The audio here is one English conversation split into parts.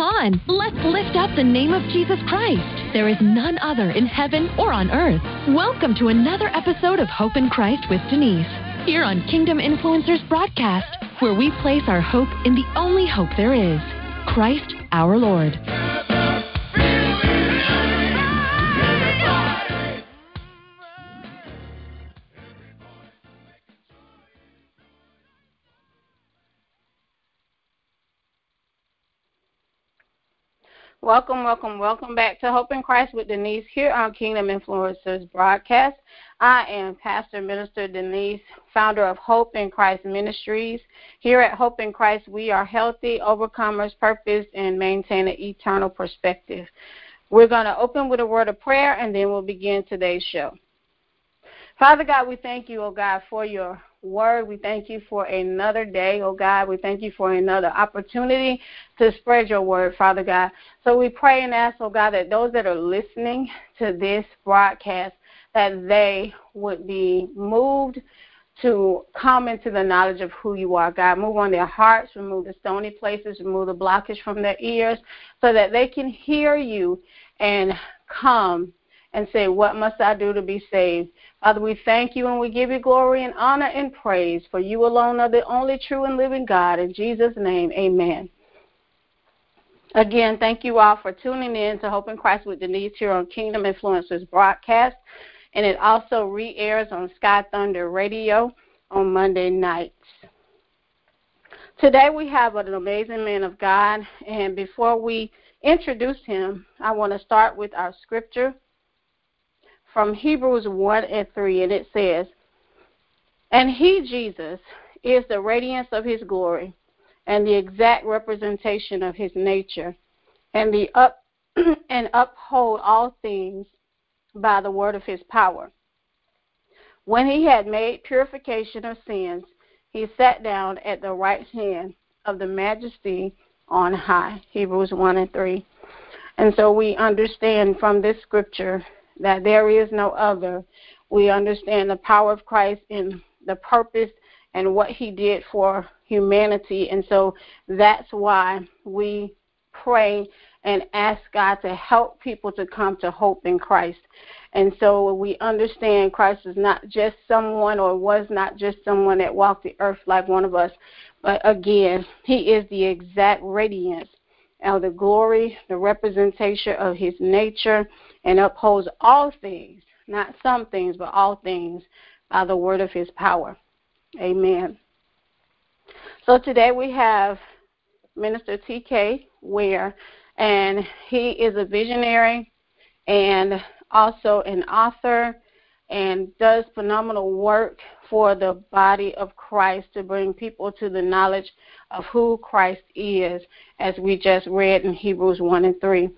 Come on, let's lift up the name of Jesus Christ. There is none other in heaven or on earth. Welcome to another episode of Hope in Christ with Denise, here on Kingdom Influencers Broadcast, where we place our hope in the only hope there is, Christ our Lord. Welcome back to Hope in Christ with Denise here on Kingdom Influencers Broadcast. I am Pastor Minister Denise, founder of Hope in Christ Ministries. Here at Hope in Christ, we are healthy, overcomers, purpose, and maintain an eternal perspective. We're going to open with a word of prayer, and then we'll begin today's show. Father God, we thank you, oh God, for your word. We thank you for another day, oh God. We thank you for another opportunity to spread your word, Father God. So we pray and ask, oh God, that those that are listening to this broadcast, that they would be moved to come into the knowledge of who you are, God. Move on their hearts, remove the stony places, remove the blockage from their ears, so that they can hear you and come and say, what must I do to be saved? Father, we thank you and we give you glory and honor and praise, for you alone are the only true and living God. In Jesus' name, amen. Again, thank you all for tuning in to Hope in Christ with Denise here on Kingdom Influencers Broadcast, and it also re-airs on Sky Thunder Radio on Monday nights. Today we have an amazing man of God, and before we introduce him, I want to start with our scripture from Hebrews 1:3, and it says, "And he, Jesus, is the radiance of his glory and the exact representation of his nature, and uphold all things by the word of his power. When he had made purification of sins, he sat down at the right hand of the majesty on high." Hebrews 1:3. And so we understand from this scripture that there is no other. We understand the power of Christ and the purpose and what he did for humanity. And so that's why we pray and ask God to help people to come to hope in Christ. And so we understand Christ is not just someone, or was not just someone that walked the earth like one of us. But again, he is the exact radiance of the glory, the representation of his nature, and upholds all things, not some things, but all things, by the word of his power. Amen. So today we have Minister T.K. Ware, and he is a visionary and also an author, and does phenomenal work for the body of Christ to bring people to the knowledge of who Christ is, as we just read in Hebrews 1:3.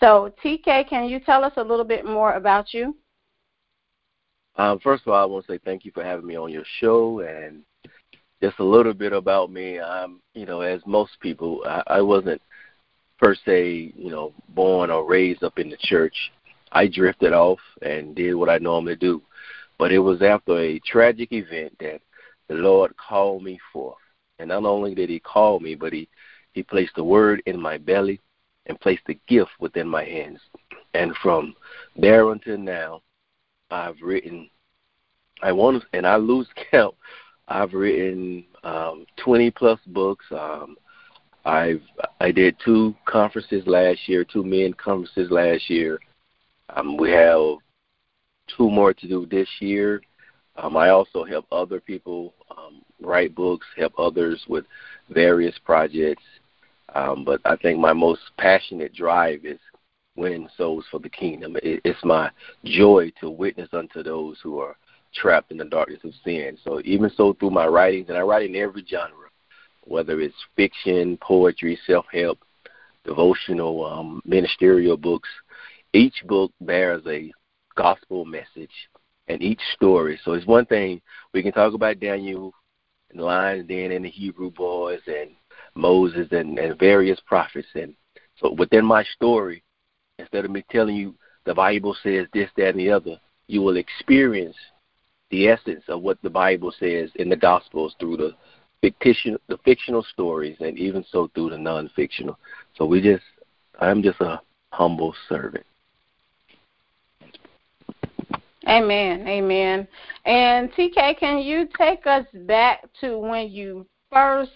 So, TK, can you tell us a little bit more about you? First of all, I want to say thank you for having me on your show, and just a little bit about me. I'm, as most people, I wasn't per se, born or raised up in the church. I drifted off and did what I normally do. But it was after a tragic event that the Lord called me forth. And not only did he call me, but he placed the word in my belly and placed the gift within my hands. And from there until now, I lose count. I've written 20-plus books. I did two conferences last year, two men conferences last year. We have two more to do this year. I also help other people write books, help others with various projects. But I think my most passionate drive is winning souls for the kingdom. It's my joy to witness unto those who are trapped in the darkness of sin. So even so, through my writings, and I write in every genre, whether it's fiction, poetry, self-help, devotional, ministerial books, each book bears a gospel message and each story. So it's one thing we can talk about Daniel and the lion's den and the Hebrew boys and Moses and various prophets. And so within my story, instead of me telling you the Bible says this, that, and the other, you will experience the essence of what the Bible says in the Gospels through the the fictional stories, and even so through the non-fictional. So I'm just a humble servant. Amen, amen. And TK, can you take us back to when you first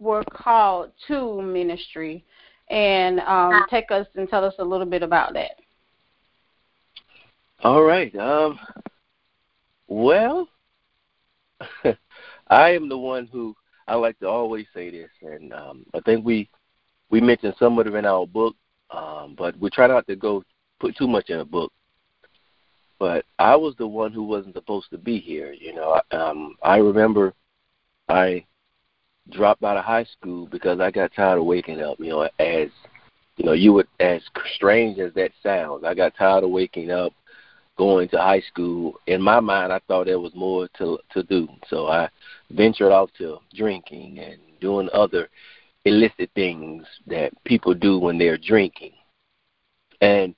were called to ministry, and take us and tell us a little bit about that? All right. Well, I am the one who, I like to always say this, and I think we mentioned some of it in our book, but we try not to go put too much in a book. But I was the one who wasn't supposed to be here, you know. I remember I dropped out of high school because I got tired of waking up, you know, as strange as that sounds. I got tired of waking up, going to high school. In my mind, I thought there was more to do. So I ventured off to drinking and doing other illicit things that people do when they're drinking. And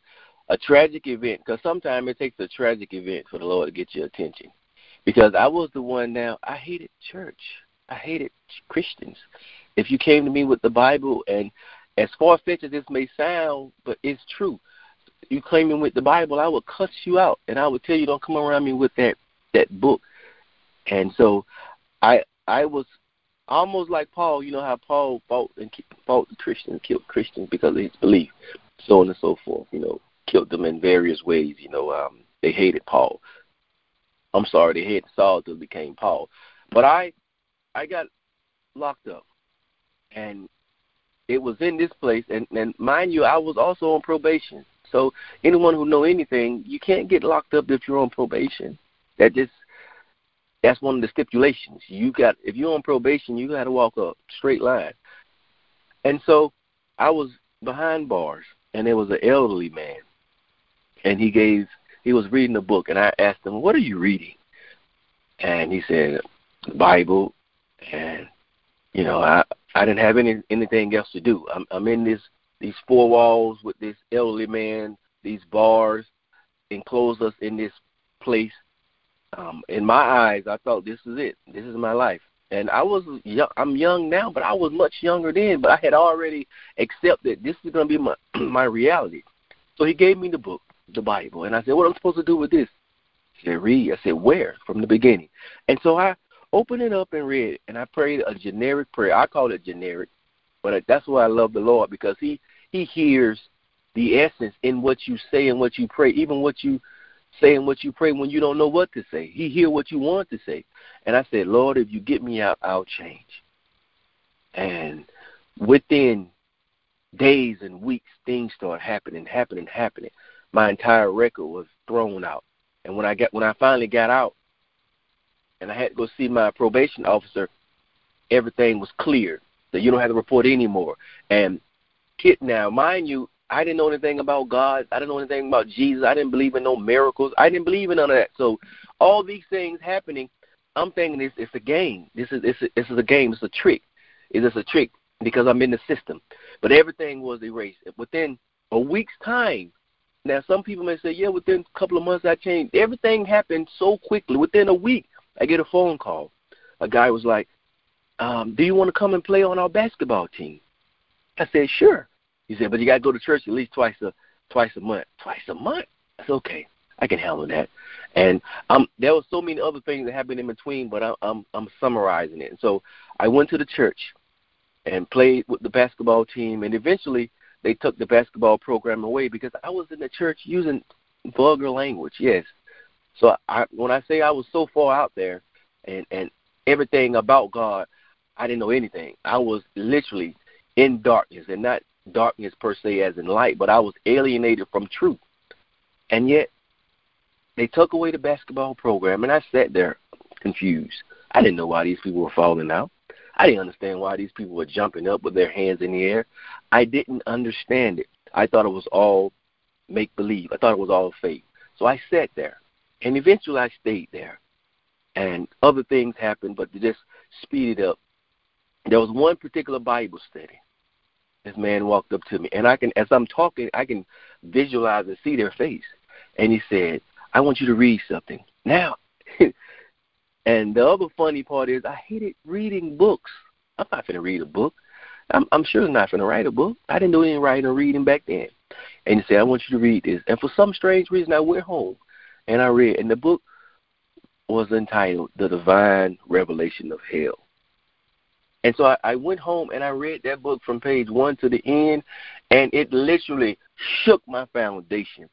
a tragic event, because sometimes it takes a tragic event for the Lord to get your attention. Because I was the one now, I hated church. I hated Christians. If you came to me with the Bible, and as far-fetched as this may sound, but it's true, you claiming with the Bible, I would cuss you out, and I would tell you don't come around me with that book. And so I was almost like Paul. You know how Paul fought the Christians, killed Christians because of his belief, so on and so forth, you know, killed them in various ways. You know, they hated Paul. I'm sorry, they hated Saul till it became Paul. But I got locked up, and it was in this place. And mind you, I was also on probation. So anyone who know anything, you can't get locked up if you're on probation. That's one of the stipulations. If you're on probation, you got to walk a straight line. And so I was behind bars, and there was an elderly man, and he was reading a book, and I asked him, "What are you reading?" And he said, "The Bible." And you know, I didn't have anything else to do. I'm in these four walls with this elderly man, these bars enclose us in this place. In my eyes, I thought this is it. This is my life. And I'm young now, but I was much younger then. But I had already accepted this is going to be my reality. So he gave me the book, the Bible, and I said, "What am I supposed to do with this?" He said, "Read." I said, "Where?" "From the beginning." And so I opened it up and read it, and I prayed a generic prayer. I call it generic, but that's why I love the Lord, because He hears the essence in what you say and what you pray, even what you say and what you pray when you don't know what to say. He hears what you want to say. And I said, "Lord, if you get me out, I'll change." And within days and weeks, things started happening. My entire record was thrown out. And when I finally got out, and I had to go see my probation officer, everything was cleared. So you don't have to report anymore. And now, mind you, I didn't know anything about God. I didn't know anything about Jesus. I didn't believe in no miracles. I didn't believe in none of that. So all these things happening, I'm thinking it's a game. This is a game. It's a trick. It's a trick because I'm in the system. But everything was erased. Within a week's time, now some people may say, yeah, within a couple of months I changed. Everything happened so quickly. Within a week, I get a phone call. A guy was like, "Do you want to come and play on our basketball team?" I said, "Sure." He said, "But you got to go to church at least twice a month." Twice a month? That's okay. I can handle that. And there were so many other things that happened in between, but I'm summarizing it. And so I went to the church and played with the basketball team, and eventually they took the basketball program away because I was in the church using vulgar language, yes. So when I say I was so far out there and everything about God, I didn't know anything. I was literally in darkness, and not darkness per se as in light, but I was alienated from truth. And yet they took away the basketball program, and I sat there confused. I didn't know why these people were falling out. I didn't understand why these people were jumping up with their hands in the air. I didn't understand it. I thought it was all make-believe. I thought it was all fake. So I sat there, and eventually I stayed there. And other things happened, but to just speed it up, there was one particular Bible study. This man walked up to me, and as I'm talking, I can visualize and see their face. And he said, "I want you to read something." Now, And the other funny part is I hated reading books. I'm not going to read a book. I'm sure I'm not going to write a book. I didn't do any writing or reading back then. And you say, I want you to read this. And for some strange reason, I went home and I read. And the book was entitled The Divine Revelation of Hell. And so I went home and I read that book from page 1 to the end, and it literally shook my foundation.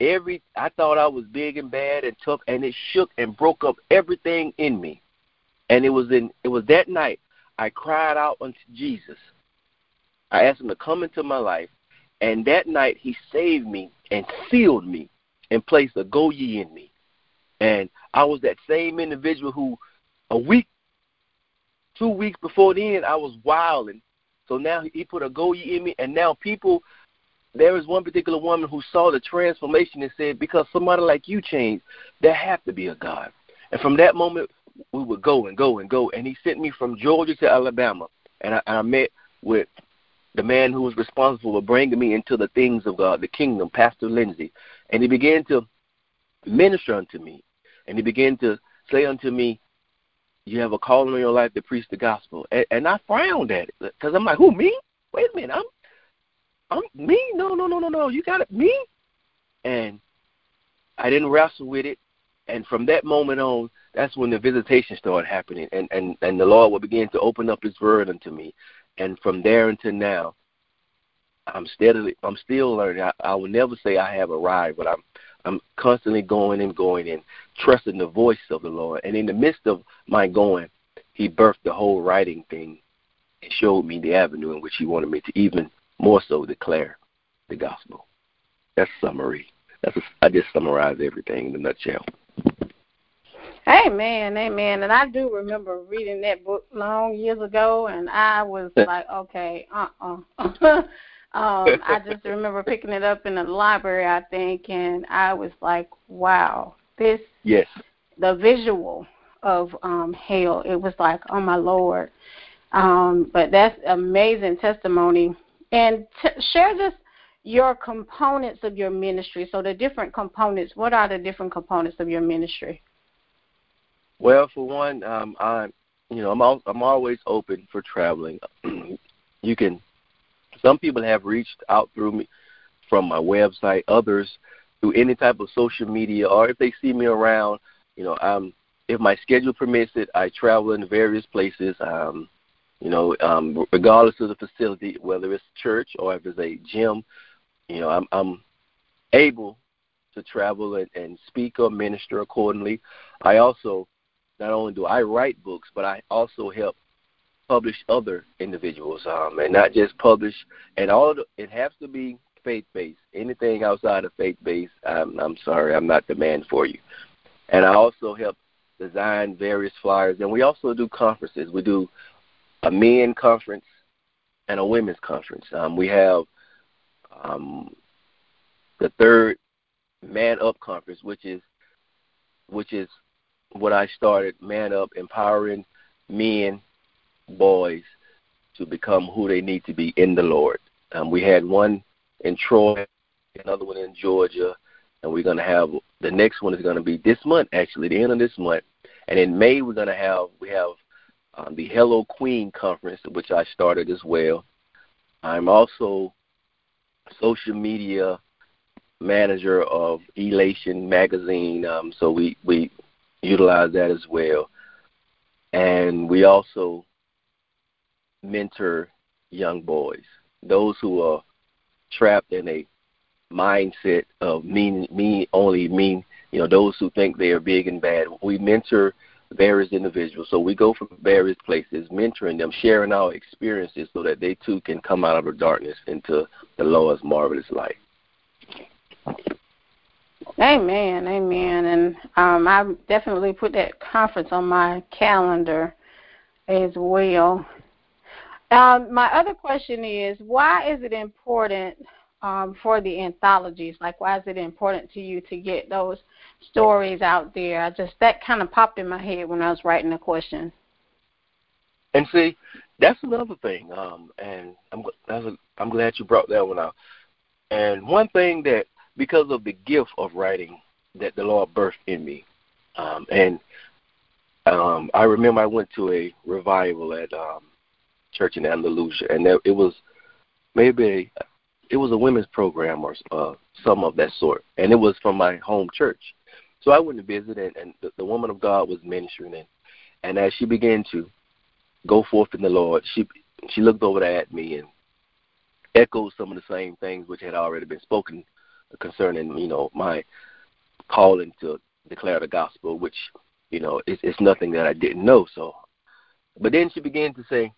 I thought I was big and bad and tough, and it shook and broke up everything in me. And it was that night I cried out unto Jesus. I asked him to come into my life, and that night he saved me and sealed me and placed a go ye in me. And I was that same individual who a week, 2 weeks before then, I was wilding. So now he put a go ye in me, and now people... There is one particular woman who saw the transformation and said, because somebody like you changed, there had to be a God. And from that moment, we would go and go and go. And he sent me from Georgia to Alabama. And I met with the man who was responsible for bringing me into the things of God, the kingdom, Pastor Lindsey. And he began to minister unto me. And he began to say unto me, you have a calling on your life to preach the gospel. And I frowned at it because I'm like, who, me? Wait a minute, I'm me? No. You got it, me? And I didn't wrestle with it. And from that moment on, that's when the visitation started happening. And the Lord would begin to open up his word unto me. And from there until now, I'm still learning. I will never say I have arrived, but I'm constantly going and trusting the voice of the Lord. And in the midst of my going, he birthed the whole writing thing and showed me the avenue in which he wanted me to even more so declare the gospel. That's summary. I just summarized everything in a nutshell. Amen, amen. And I do remember reading that book long years ago, and I was like, okay, I just remember picking it up in the library, I think, and I was like, wow, this, yes, the visual of hell, it was like, oh, my Lord. But that's amazing testimony. And share just your components of your ministry. So the different components, what are the different components of your ministry? Well, for one, I'm always open for traveling. Some people have reached out through me from my website, others through any type of social media, or if they see me around, if my schedule permits it, I travel in various places, regardless of the facility, whether it's church or if it's a gym, I'm able to travel and speak or minister accordingly. I also, not only do I write books, but I also help publish other individuals, and not just publish. And it has to be faith-based. Anything outside of faith-based, I'm sorry, I'm not the man for you. And I also help design various flyers. And we also do conferences. We do a men's conference and a women's conference. We have the third Man Up conference, which is what I started, Man Up, empowering men, boys, to become who they need to be in the Lord. We had one in Troy, another one in Georgia, and we're going to have the next one is going to be this month, actually, the end of this month. And in May, we're going to have the Hello Queen conference, which I started as well. I'm also social media manager of Elation Magazine, so we utilize that as well. And we also mentor young boys, those who are trapped in a mindset of me, those who think they are big and bad. We mentor various individuals. So we go from various places, mentoring them, sharing our experiences so that they too can come out of the darkness into the Lord's marvelous light. Amen, amen. And I definitely put that conference on my calendar as well. My other question is, why is it important for the anthologies? Like, why is it important to you to get those stories out there? That kind of popped in my head when I was writing the question. And see, that's another thing, and I'm glad you brought that one out. And one thing that, because of the gift of writing that the Lord birthed in me, and I remember I went to a revival at church in Andalusia, and there, it was a women's program or some of that sort, and it was from my home church. So I went to visit, and the woman of God was ministering, and as she began to go forth in the Lord, she looked over at me and echoed some of the same things which had already been spoken concerning, my calling to declare the gospel, which, it's nothing that I didn't know. So, but then she began to say,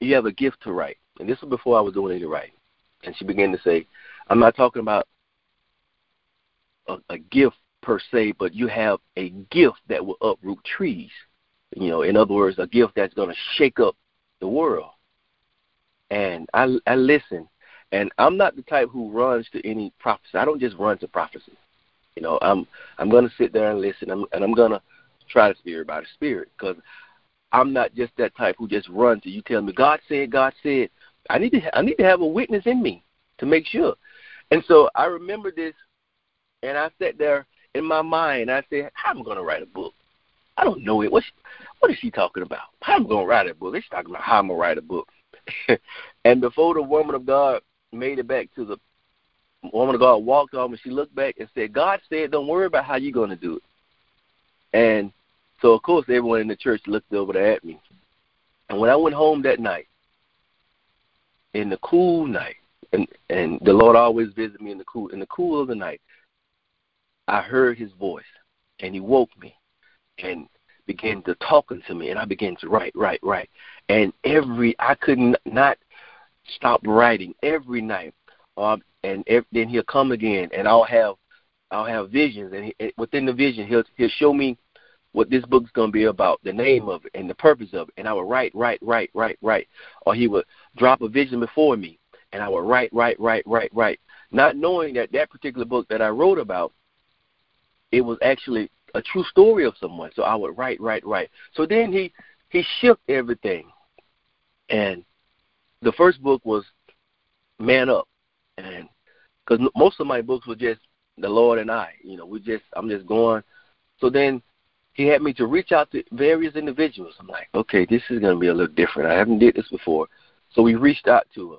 "You have a gift to write," and this was before I was doing any writing. And she began to say, "I'm not talking about a gift per se, but you have a gift that will uproot trees." In other words, a gift that's going to shake up the world. And I listen, and I'm not the type who runs to any prophecy. I don't just run to prophecy. I'm going to sit there and listen, and I'm going to try to spirit by the Spirit, because I'm not just that type who just runs to you tell me, God said. I need to have a witness in me to make sure. And so I remember this, and I sat there in my mind. I said, I'm going to write a book. I don't know it. What is she talking about? I'm going to write a book. She's talking about how I'm going to write a book. And before the woman of God made it back to the woman of God walked off, and she looked back and said, God said, don't worry about how you're going to do it. And so, of course, everyone in the church looked over there at me. And when I went home that night, in the cool night, and the Lord always visited me in the cool of the night, I heard his voice, and he woke me and began to talking to me, and I began to write. And I could not stop writing every night. Then he'll come again, and I'll have visions, and within the vision, he'll show me what this book's going to be about, the name of it and the purpose of it. And I would write. Or he would drop a vision before me, and I would write. Not knowing that particular book that I wrote about, it was actually a true story of someone. So I would write. So then he shook everything. And the first book was Man Up. And because most of my books were just the Lord and I, I'm just going. So then he had me to reach out to various individuals. I'm like, okay, this is going to be a little different. I haven't did this before. So we reached out to him,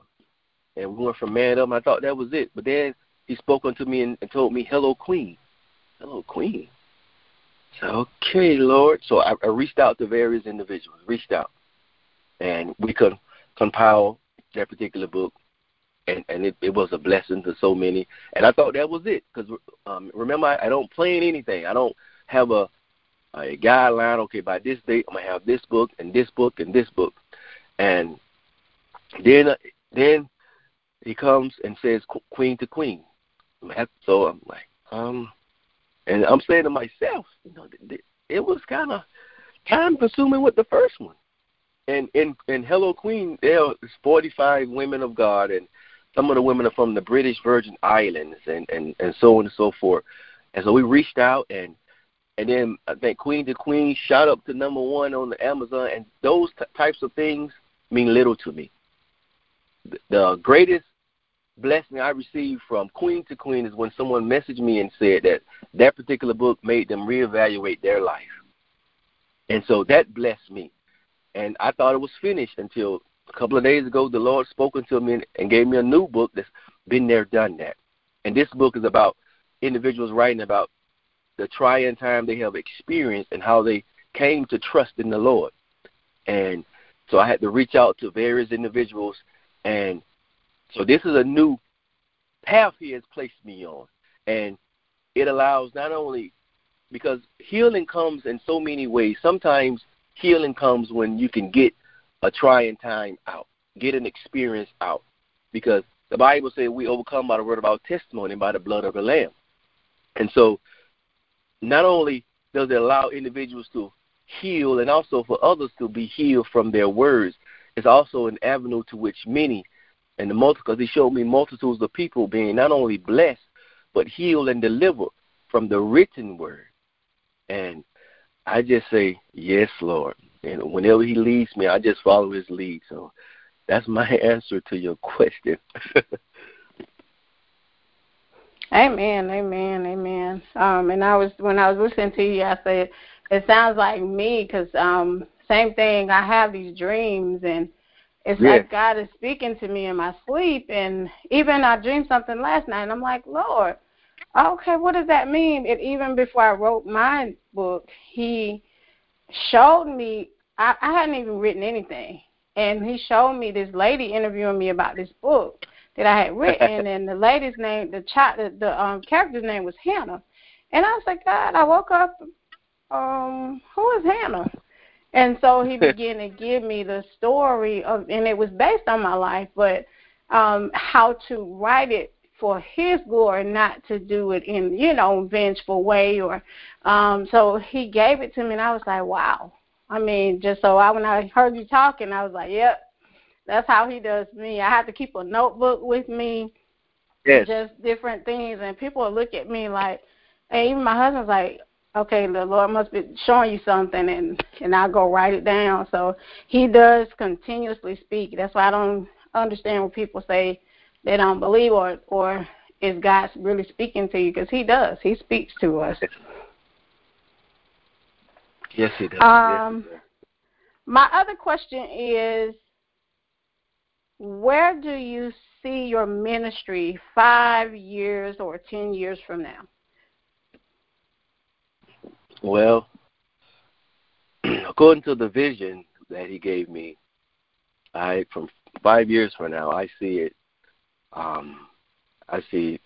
and we went from Man Up, and I thought that was it. But then he spoke unto me and told me, Hello Queen. Hello Queen. Okay, Lord. So I reached out to various individuals, and we could compile that particular book, and it was a blessing to so many. And I thought that was it, because remember, I don't plan anything. I don't have a guideline. Okay, by this date, I'm going to have this book and this book and this book. And then he comes and says, Queen to Queen. So I'm like, and I'm saying to myself, it was kind of time-consuming with the first one. And in Hello Queen, there's 45 women of God, and some of the women are from the British Virgin Islands and so on and so forth. And so we reached out, and then I think Queen to Queen shot up to number one on the Amazon, and those types of things mean little to me. The greatest blessing I received from Queen to Queen is when someone messaged me and said that particular book made them reevaluate their life. And so that blessed me. And I thought it was finished until a couple of days ago the Lord spoke to me and gave me a new book that's Been There Done That. And this book is about individuals writing about the trying time they have experienced and how they came to trust in the Lord. And so I had to reach out to various individuals, and so this is a new path he has placed me on, and it allows not only, because healing comes in so many ways. Sometimes healing comes when you can get a trying time out, get an experience out, because the Bible says we overcome by the word of our testimony and by the blood of the Lamb. And so not only does it allow individuals to heal and also for others to be healed from their words, it's also an avenue to which many, and because he showed me multitudes of people being not only blessed, but healed and delivered from the written word. And I just say, yes, Lord. And whenever he leads me, I just follow his lead. So that's my answer to your question. Amen, amen, amen. And when I was listening to you, I said, It sounds like me, because same thing. I have these dreams, and it's like God is speaking to me in my sleep. And even I dreamed something last night, and I'm like, Lord, okay, what does that mean? And even before I wrote my book, He showed me. I hadn't even written anything, and He showed me this lady interviewing me about this book that I had written, and the lady's name, the character's name was Hannah. And I was like, God, I woke up, who is Hannah? And so He began to give me the story of, and it was based on my life, but how to write it for His glory, not to do it in, vengeful way. Or so He gave it to me, and I was like, wow. I mean, just so when I heard you talking, I was like, yep. That's how He does me. I have to keep a notebook with me, just different things. And people will look at me like, and even my husband's like, okay, the Lord must be showing you something, and I'll go write it down. So He does continuously speak. That's why I don't understand when people say they don't believe or is God really speaking to you, because He does. He speaks to us. Yes, He does. My other question is, where do you see your ministry 5 years or 10 years from now? Well, according to the vision that He gave me, from 5 years from now, I see it. I see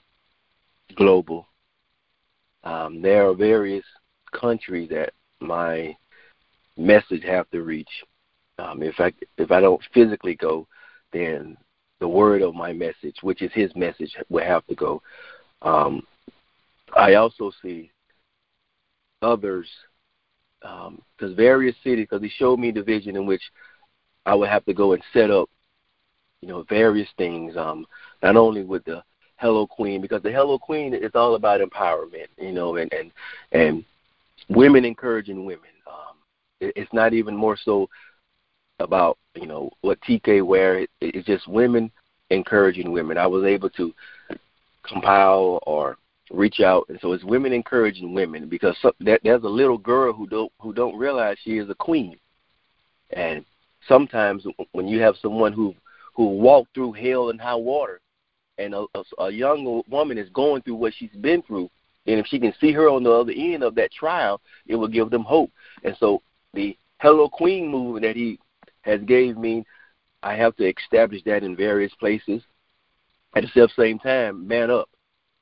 global. There are various countries that my message have to reach. In fact, if I don't physically go, then the word of my message, which is His message, will have to go. I also see others, because various cities, because He showed me the vision in which I would have to go and set up, various things, not only with the Hello Queen, because the Hello Queen is all about empowerment, and women encouraging women. It's not even more so about, what T.K. Ware, it's just women encouraging women. I was able to compile or reach out, and so it's women encouraging women, because there's a little girl who don't realize she is a queen. And sometimes when you have someone who walked through hell and high water, and a young woman is going through what she's been through, and if she can see her on the other end of that trial, it will give them hope. And so the Hello Queen movement that He has gave me, I have to establish that in various places. At the same time, Man Up,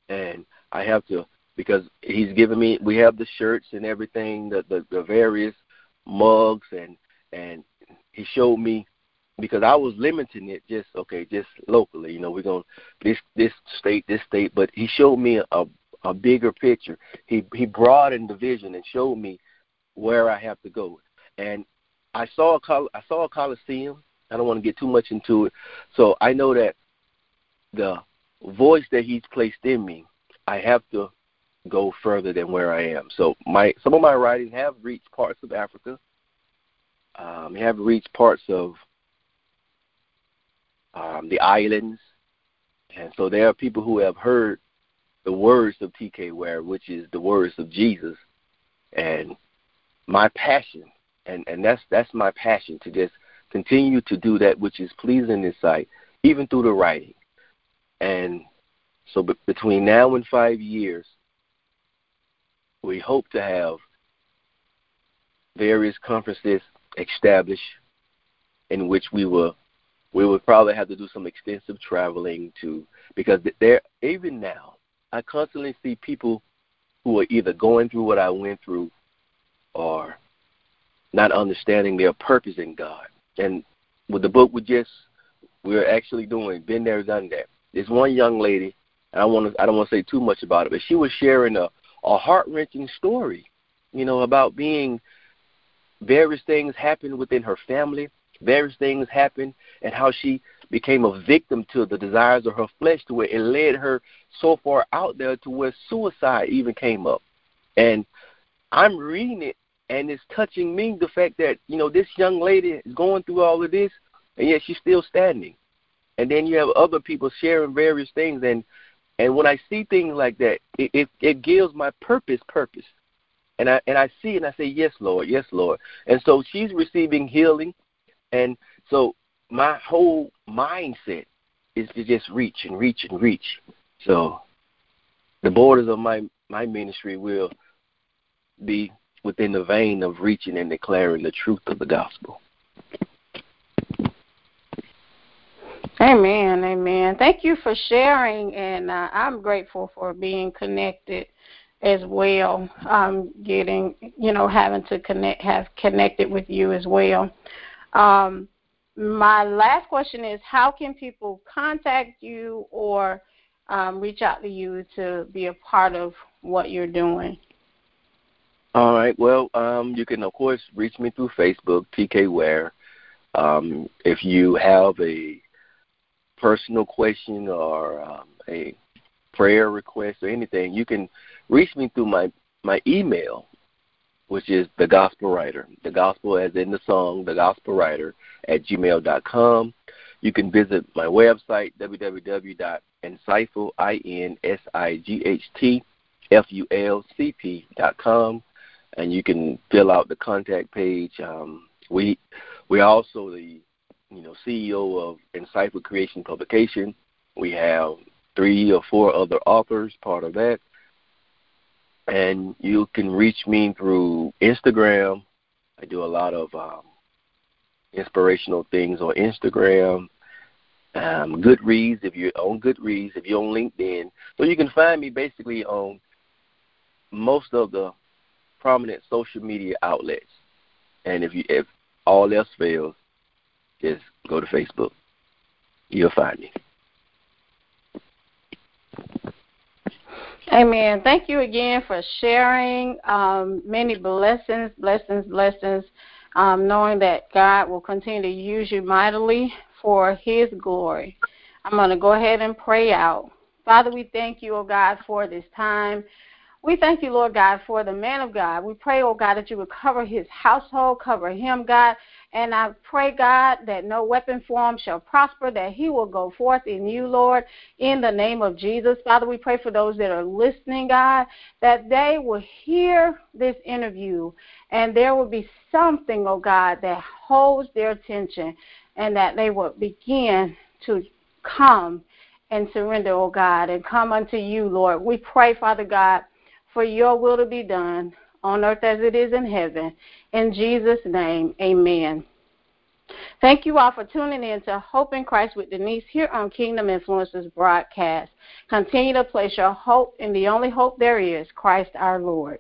and I have to, because He's given me. We have the shirts and everything, the various mugs, and He showed me, because I was limiting it just locally. We're gonna this state, but He showed me a bigger picture. He broadened the vision and showed me where I have to go. And I saw a Coliseum. I don't want to get too much into it. So I know that the voice that He's placed in me, I have to go further than where I am. So some of my writings have reached parts of Africa, have reached parts of the islands. And so there are people who have heard the words of T.K. Ware, which is the words of Jesus. And my passion, and that's my passion, to just continue to do that which is pleasing in sight, even through the writing. And so between now and 5 years, we hope to have various conferences established, in which we will probably have to do some extensive traveling because even now, I constantly see people who are either going through what I went through or not understanding their purpose in God. And with the book, we're actually doing Been There Done That. There's one young lady, and I don't want to say too much about it, but she was sharing a heart-wrenching story, about being various things happened within her family, various things happened, and how she became a victim to the desires of her flesh, to where it led her so far out there to where suicide even came up. And I'm reading it, and it's touching me, the fact that, this young lady is going through all of this, and yet she's still standing. And then you have other people sharing various things. And when I see things like that, it gives my purpose. And I see it and I say, yes, Lord, yes, Lord. And so she's receiving healing. And so my whole mindset is to just reach and reach and reach. So the borders of my ministry will be within the vein of reaching and declaring the truth of the gospel. Amen, amen. Thank you for sharing, and I'm grateful for being connected as well. Having to have connected with you as well. My last question is, how can people contact you or reach out to you to be a part of what you're doing? All right. Well, you can, of course, reach me through Facebook, T.K. Ware. If you have a personal question or a prayer request or anything, you can reach me through my email, which is TheGospelWriter. The gospel as in the song, TheGospelWriter at gmail.com. You can visit my website, www.insightfulclcp.com, and you can fill out the contact page. We also the CEO of Insightful Creation Publication. We have 3 or 4 other authors part of that. And you can reach me through Instagram. I do a lot of inspirational things on Instagram. Goodreads, if you're on Goodreads, if you're on LinkedIn. So you can find me basically on most of the prominent social media outlets. And if all else fails, just go to Facebook. You'll find me. Amen. Thank you again for sharing. Many blessings, knowing that God will continue to use you mightily for His glory. I'm going to go ahead and pray out. Father, we thank you, oh God, for this time. We thank you, Lord God, for the man of God. We pray, oh God, that you would cover his household, cover him, God. And I pray, God, that no weapon formed shall prosper, that he will go forth in you, Lord, in the name of Jesus. Father, we pray for those that are listening, God, that they will hear this interview and there will be something, oh God, that holds their attention and that they will begin to come and surrender, oh God, and come unto you, Lord. We pray, Father God, for your will to be done on earth as it is in heaven. In Jesus' name, amen. Thank you all for tuning in to Hope in Christ with Denise here on Kingdom Influencers Broadcast. Continue to place your hope in the only hope there is, Christ our Lord.